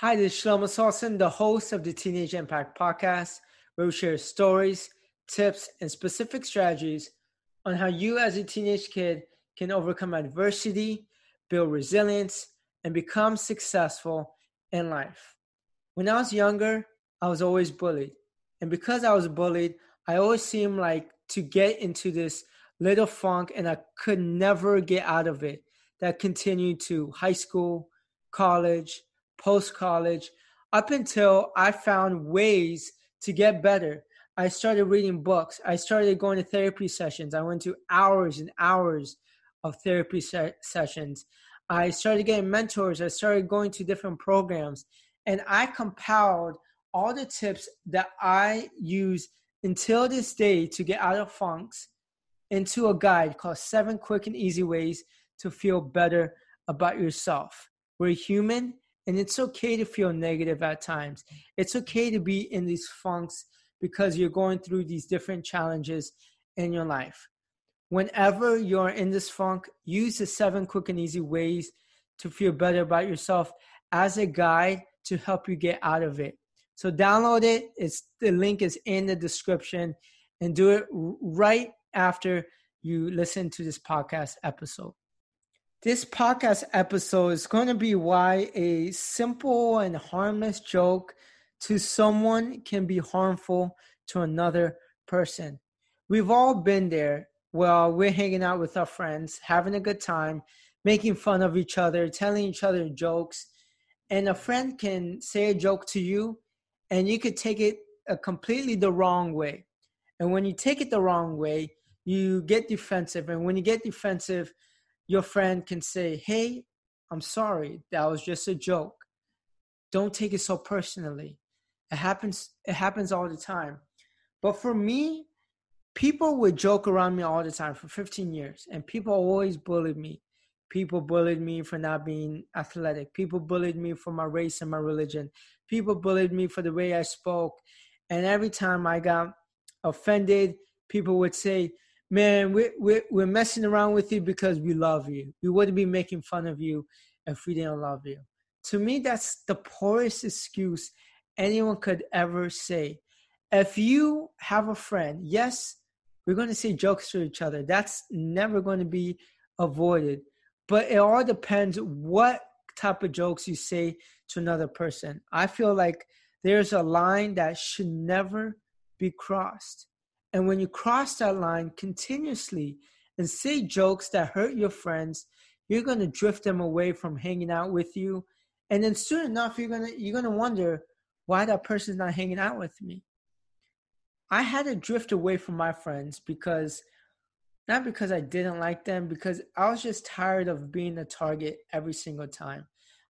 Hi, this is Shlomo Solson, the host of the Teenage Impact Podcast, where we share stories, tips, and specific strategies on how you as a teenage kid can overcome adversity, build resilience, and become successful in life. When I was younger, I was always bullied. And because I was bullied, I always seemed like to get into this little funk and I could never get out of it. That continued to high school, college, post-college, up until I found ways to get better. I started reading books. I started going to therapy sessions. I went to hours and hours of therapy sessions. I started getting mentors. I started going to different programs. And I compiled all the tips that I use until this day to get out of funks into a guide called 7 Quick and Easy Ways to Feel Better About Yourself. We're human. And it's okay to feel negative at times. It's okay to be in these funks because you're going through these different challenges in your life. Whenever you're in this funk, use the 7 quick and easy ways to feel better about yourself as a guide to help you get out of it. So download it. The link is in the description, and do it right after you listen to this podcast episode. This podcast episode is going to be why a simple and harmless joke to someone can be harmful to another person. We've all been there. Well, we're hanging out with our friends, having a good time, making fun of each other, telling each other jokes. And a friend can say a joke to you, and you could take it completely the wrong way. And when you take it the wrong way, you get defensive. And when you get defensive, your friend can say, hey, I'm sorry, that was just a joke. Don't take it so personally. It happens all the time. But for me, people would joke around me all the time for 15 years. And people always bullied me. People bullied me for not being athletic. People bullied me for my race and my religion. People bullied me for the way I spoke. And every time I got offended, people would say, man, we're messing around with you because we love you. We wouldn't be making fun of you if we didn't love you. To me, that's the poorest excuse anyone could ever say. If you have a friend, yes, we're going to say jokes to each other. That's never going to be avoided. But it all depends what type of jokes you say to another person. I feel like there's a line that should never be crossed. And when you cross that line continuously and say jokes that hurt your friends, you're going to drift them away from hanging out with you. And then soon enough, you're going to wonder why that person's not hanging out with me. I had to drift away from my friends not because I didn't like them, because I was just tired of being a target every single time.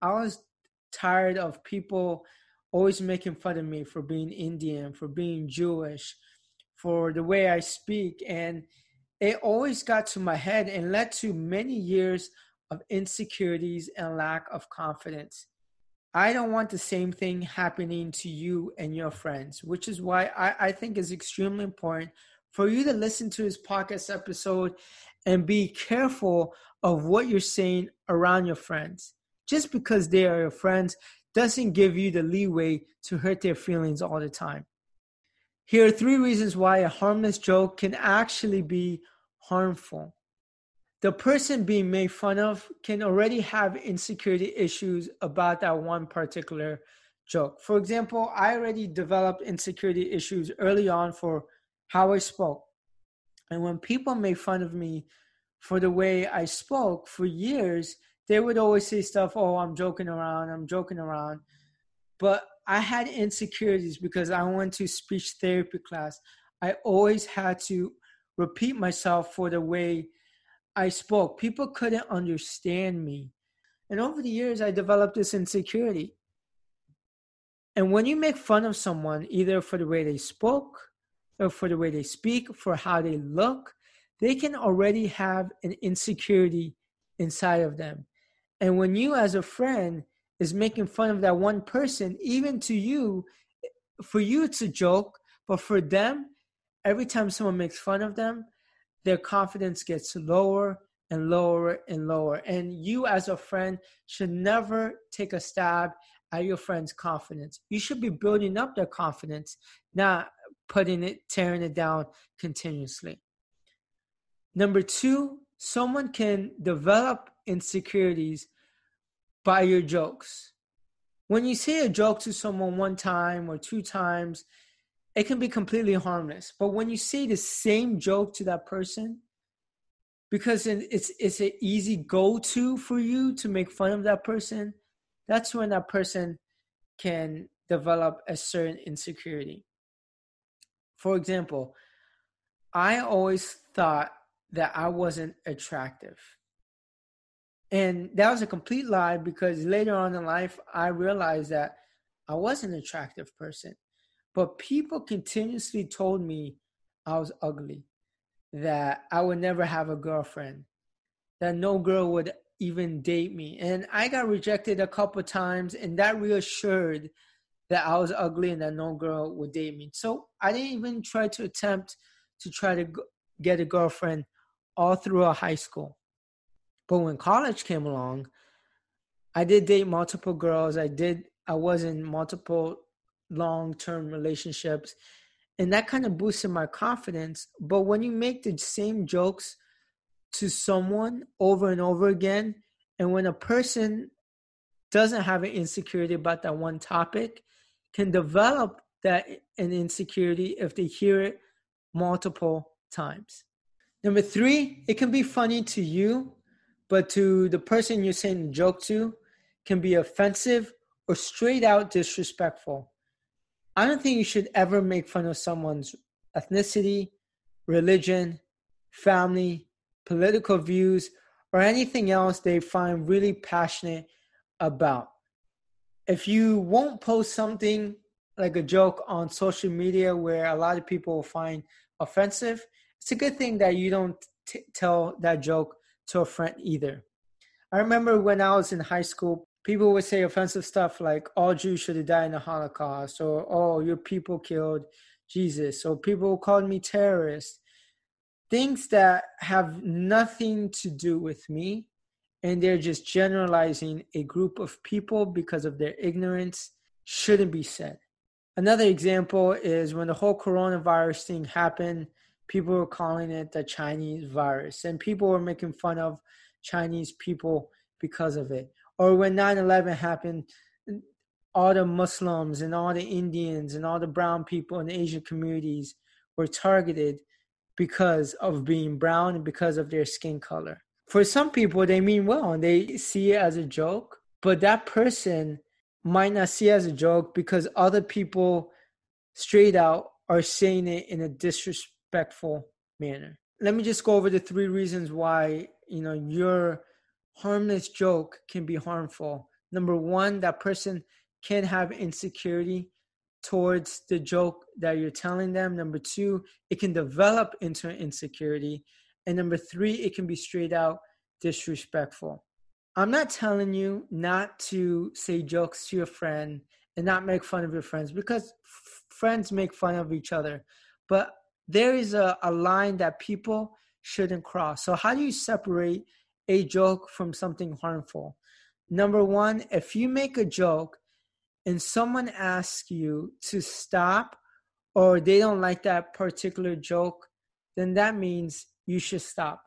I was tired of people always making fun of me for being Indian, for being Jewish, for the way I speak. And it always got to my head and led to many years of insecurities and lack of confidence. I don't want the same thing happening to you and your friends, which is why I think it's extremely important for you to listen to this podcast episode and be careful of what you're saying around your friends. Just because they are your friends doesn't give you the leeway to hurt their feelings all the time. Here are 3 reasons why a harmless joke can actually be harmful. The person being made fun of can already have insecurity issues about that one particular joke. For example, I already developed insecurity issues early on for how I spoke. And when people made fun of me for the way I spoke for years, they would always say stuff, oh, I'm joking around. But I had insecurities because I went to speech therapy class. I always had to repeat myself for the way I spoke. People couldn't understand me. And over the years, I developed this insecurity. And when you make fun of someone, either for the way they spoke or for the way they speak, for how they look, they can already have an insecurity inside of them. And when you as a friend is making fun of that one person, even to you, for you it's a joke, but for them, every time someone makes fun of them, their confidence gets lower and lower and lower. And you as a friend should never take a stab at your friend's confidence. You should be building up their confidence, not putting it, tearing it down continuously. Number two, someone can develop insecurities by your jokes. When you say a joke to someone one time or two times, it can be completely harmless. But when you say the same joke to that person, because it's an easy go-to for you to make fun of that person, that's when that person can develop a certain insecurity. For example, I always thought that I wasn't attractive. And that was a complete lie, because later on in life, I realized that I was an attractive person. But people continuously told me I was ugly, that I would never have a girlfriend, that no girl would even date me. And I got rejected a couple of times, and that reassured that I was ugly and that no girl would date me. So I didn't even try to get a girlfriend all throughout high school. But when college came along, I did date multiple girls. I was in multiple long-term relationships, and that kind of boosted my confidence. But when you make the same jokes to someone over and over again, and when a person doesn't have an insecurity about that one topic, can develop that an insecurity if they hear it multiple times. Number three, it can be funny to you, but to the person you're saying the joke to, can be offensive or straight out disrespectful. I don't think you should ever make fun of someone's ethnicity, religion, family, political views, or anything else they find really passionate about. If you won't post something like a joke on social media where a lot of people will find offensive, it's a good thing that you don't tell that joke to a friend either. I remember when I was in high school, people would say offensive stuff like, all Jews should have died in the Holocaust, or, oh, your people killed Jesus, or people called me terrorist. Things that have nothing to do with me, and they're just generalizing a group of people because of their ignorance, shouldn't be said. Another example is when the whole coronavirus thing happened, people were calling it the Chinese virus, and people were making fun of Chinese people because of it. Or when 9/11 happened, all the Muslims and all the Indians and all the brown people in the Asian communities were targeted because of being brown and because of their skin color. For some people, they mean well and they see it as a joke, but that person might not see it as a joke because other people straight out are saying it in a disrespectful manner. Let me just go over the three reasons why, your harmless joke can be harmful. Number one, that person can have insecurity towards the joke that you're telling them. Number two, it can develop into insecurity. And number three, it can be straight out disrespectful. I'm not telling you not to say jokes to your friend and not make fun of your friends, because friends make fun of each other. But there is a line that people shouldn't cross. So how do you separate a joke from something harmful? Number one, if you make a joke and someone asks you to stop or they don't like that particular joke, then that means you should stop.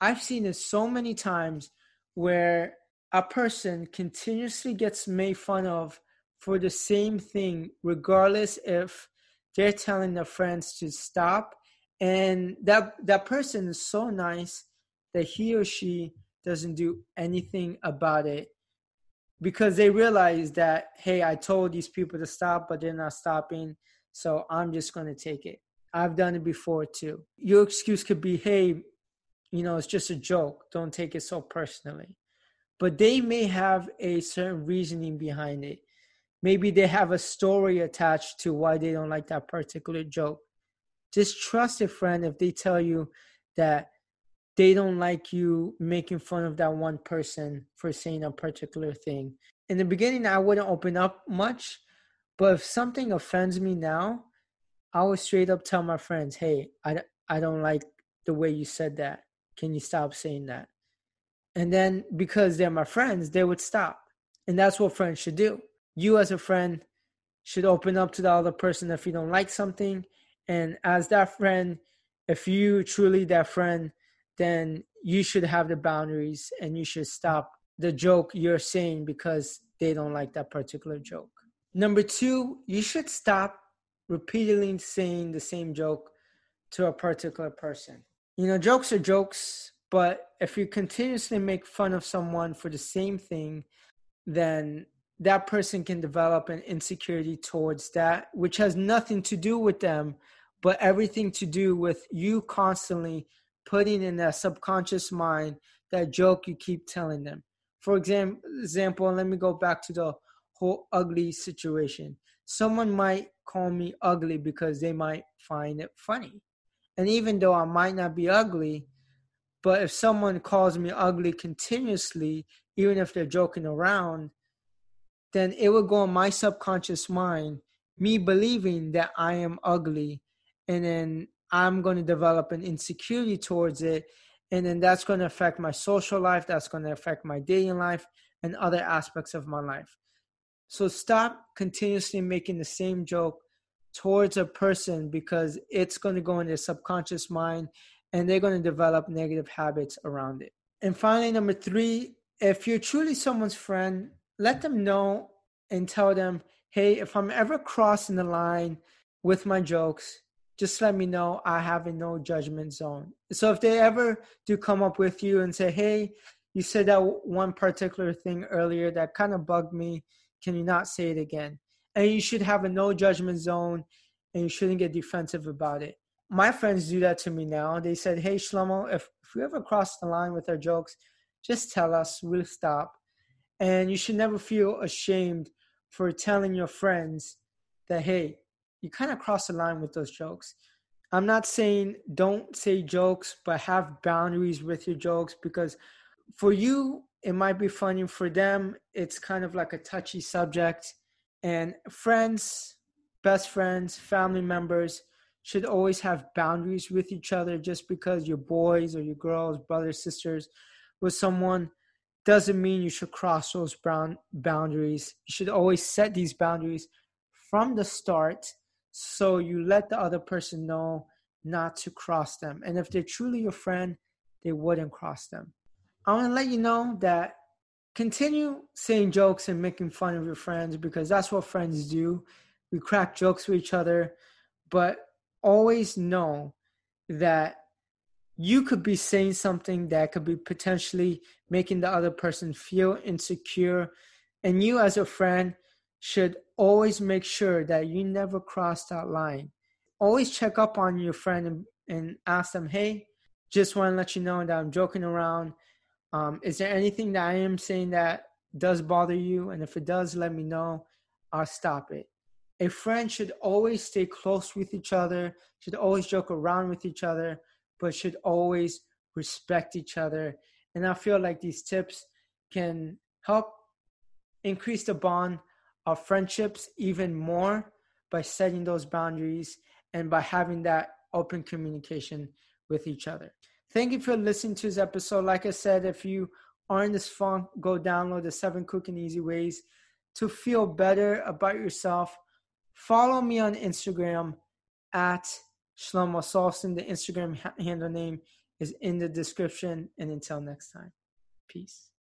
I've seen this so many times where a person continuously gets made fun of for the same thing, regardless if they're telling their friends to stop. And that person is so nice that he or she doesn't do anything about it, because they realize that, hey, I told these people to stop, but they're not stopping, so I'm just going to take it. I've done it before too. Your excuse could be, hey, it's just a joke. Don't take it so personally. But they may have a certain reasoning behind it. Maybe they have a story attached to why they don't like that particular joke. Just trust a friend if they tell you that they don't like you making fun of that one person for saying a particular thing. In the beginning, I wouldn't open up much, but if something offends me now, I would straight up tell my friends, hey, I don't like the way you said that. Can you stop saying that? And then because they're my friends, they would stop. And that's what friends should do. you as a friend should open up to the other person if you don't like something. And as that friend, if you truly that friend, then you should have the boundaries and you should stop the joke you're saying because they don't like that particular joke. Number two, you should stop repeatedly saying the same joke to a particular person. You know, jokes are jokes, but if you continuously make fun of someone for the same thing, then that person can develop an insecurity towards that, which has nothing to do with them, but everything to do with you constantly putting in their subconscious mind that joke you keep telling them. For example, let me go back to the whole ugly situation. Someone might call me ugly because they might find it funny. And even though I might not be ugly, but if someone calls me ugly continuously, even if they're joking around, then it will go in my subconscious mind, me believing that I am ugly, and then I'm going to develop an insecurity towards it, and then that's going to affect my social life, that's going to affect my dating life, and other aspects of my life. So stop continuously making the same joke towards a person because it's going to go in their subconscious mind, and they're going to develop negative habits around it. And finally, number three, if you're truly someone's friend, let them know and tell them, hey, if I'm ever crossing the line with my jokes, just let me know. I have a no judgment zone. So if they ever do come up with you and say, hey, you said that one particular thing earlier that kind of bugged me. Can you not say it again? And you should have a no judgment zone and you shouldn't get defensive about it. My friends do that to me now. They said, hey, Shlomo, if we ever cross the line with our jokes, just tell us, we'll stop. And you should never feel ashamed for telling your friends that, hey, you kind of crossed the line with those jokes. I'm not saying don't say jokes, but have boundaries with your jokes because for you, it might be funny. For them, it's kind of like a touchy subject. And friends, best friends, family members should always have boundaries with each other. Just because you're boys or your girls, brothers, sisters with someone doesn't mean you should cross those boundaries. You should always set these boundaries from the start so you let the other person know not to cross them. And if they're truly your friend, they wouldn't cross them. I want to let you know that continue saying jokes and making fun of your friends because that's what friends do. We crack jokes with each other, but always know that you could be saying something that could be potentially making the other person feel insecure. And you as a friend should always make sure that you never cross that line. Always check up on your friend and ask them, hey, just want to let you know that I'm joking around. Is there anything that I am saying that does bother you? And if it does, let me know. I'll stop it. A friend should always stay close with each other, should always joke around with each other, but should always respect each other. And I feel like these tips can help increase the bond of friendships even more by setting those boundaries and by having that open communication with each other. Thank you for listening to this episode. Like I said, if you are in this funk, go download the 7 Quick and Easy Ways to Feel Better About Yourself. Follow me on Instagram at Shlomo Solson. The Instagram handle name is in the description. And until next time, peace.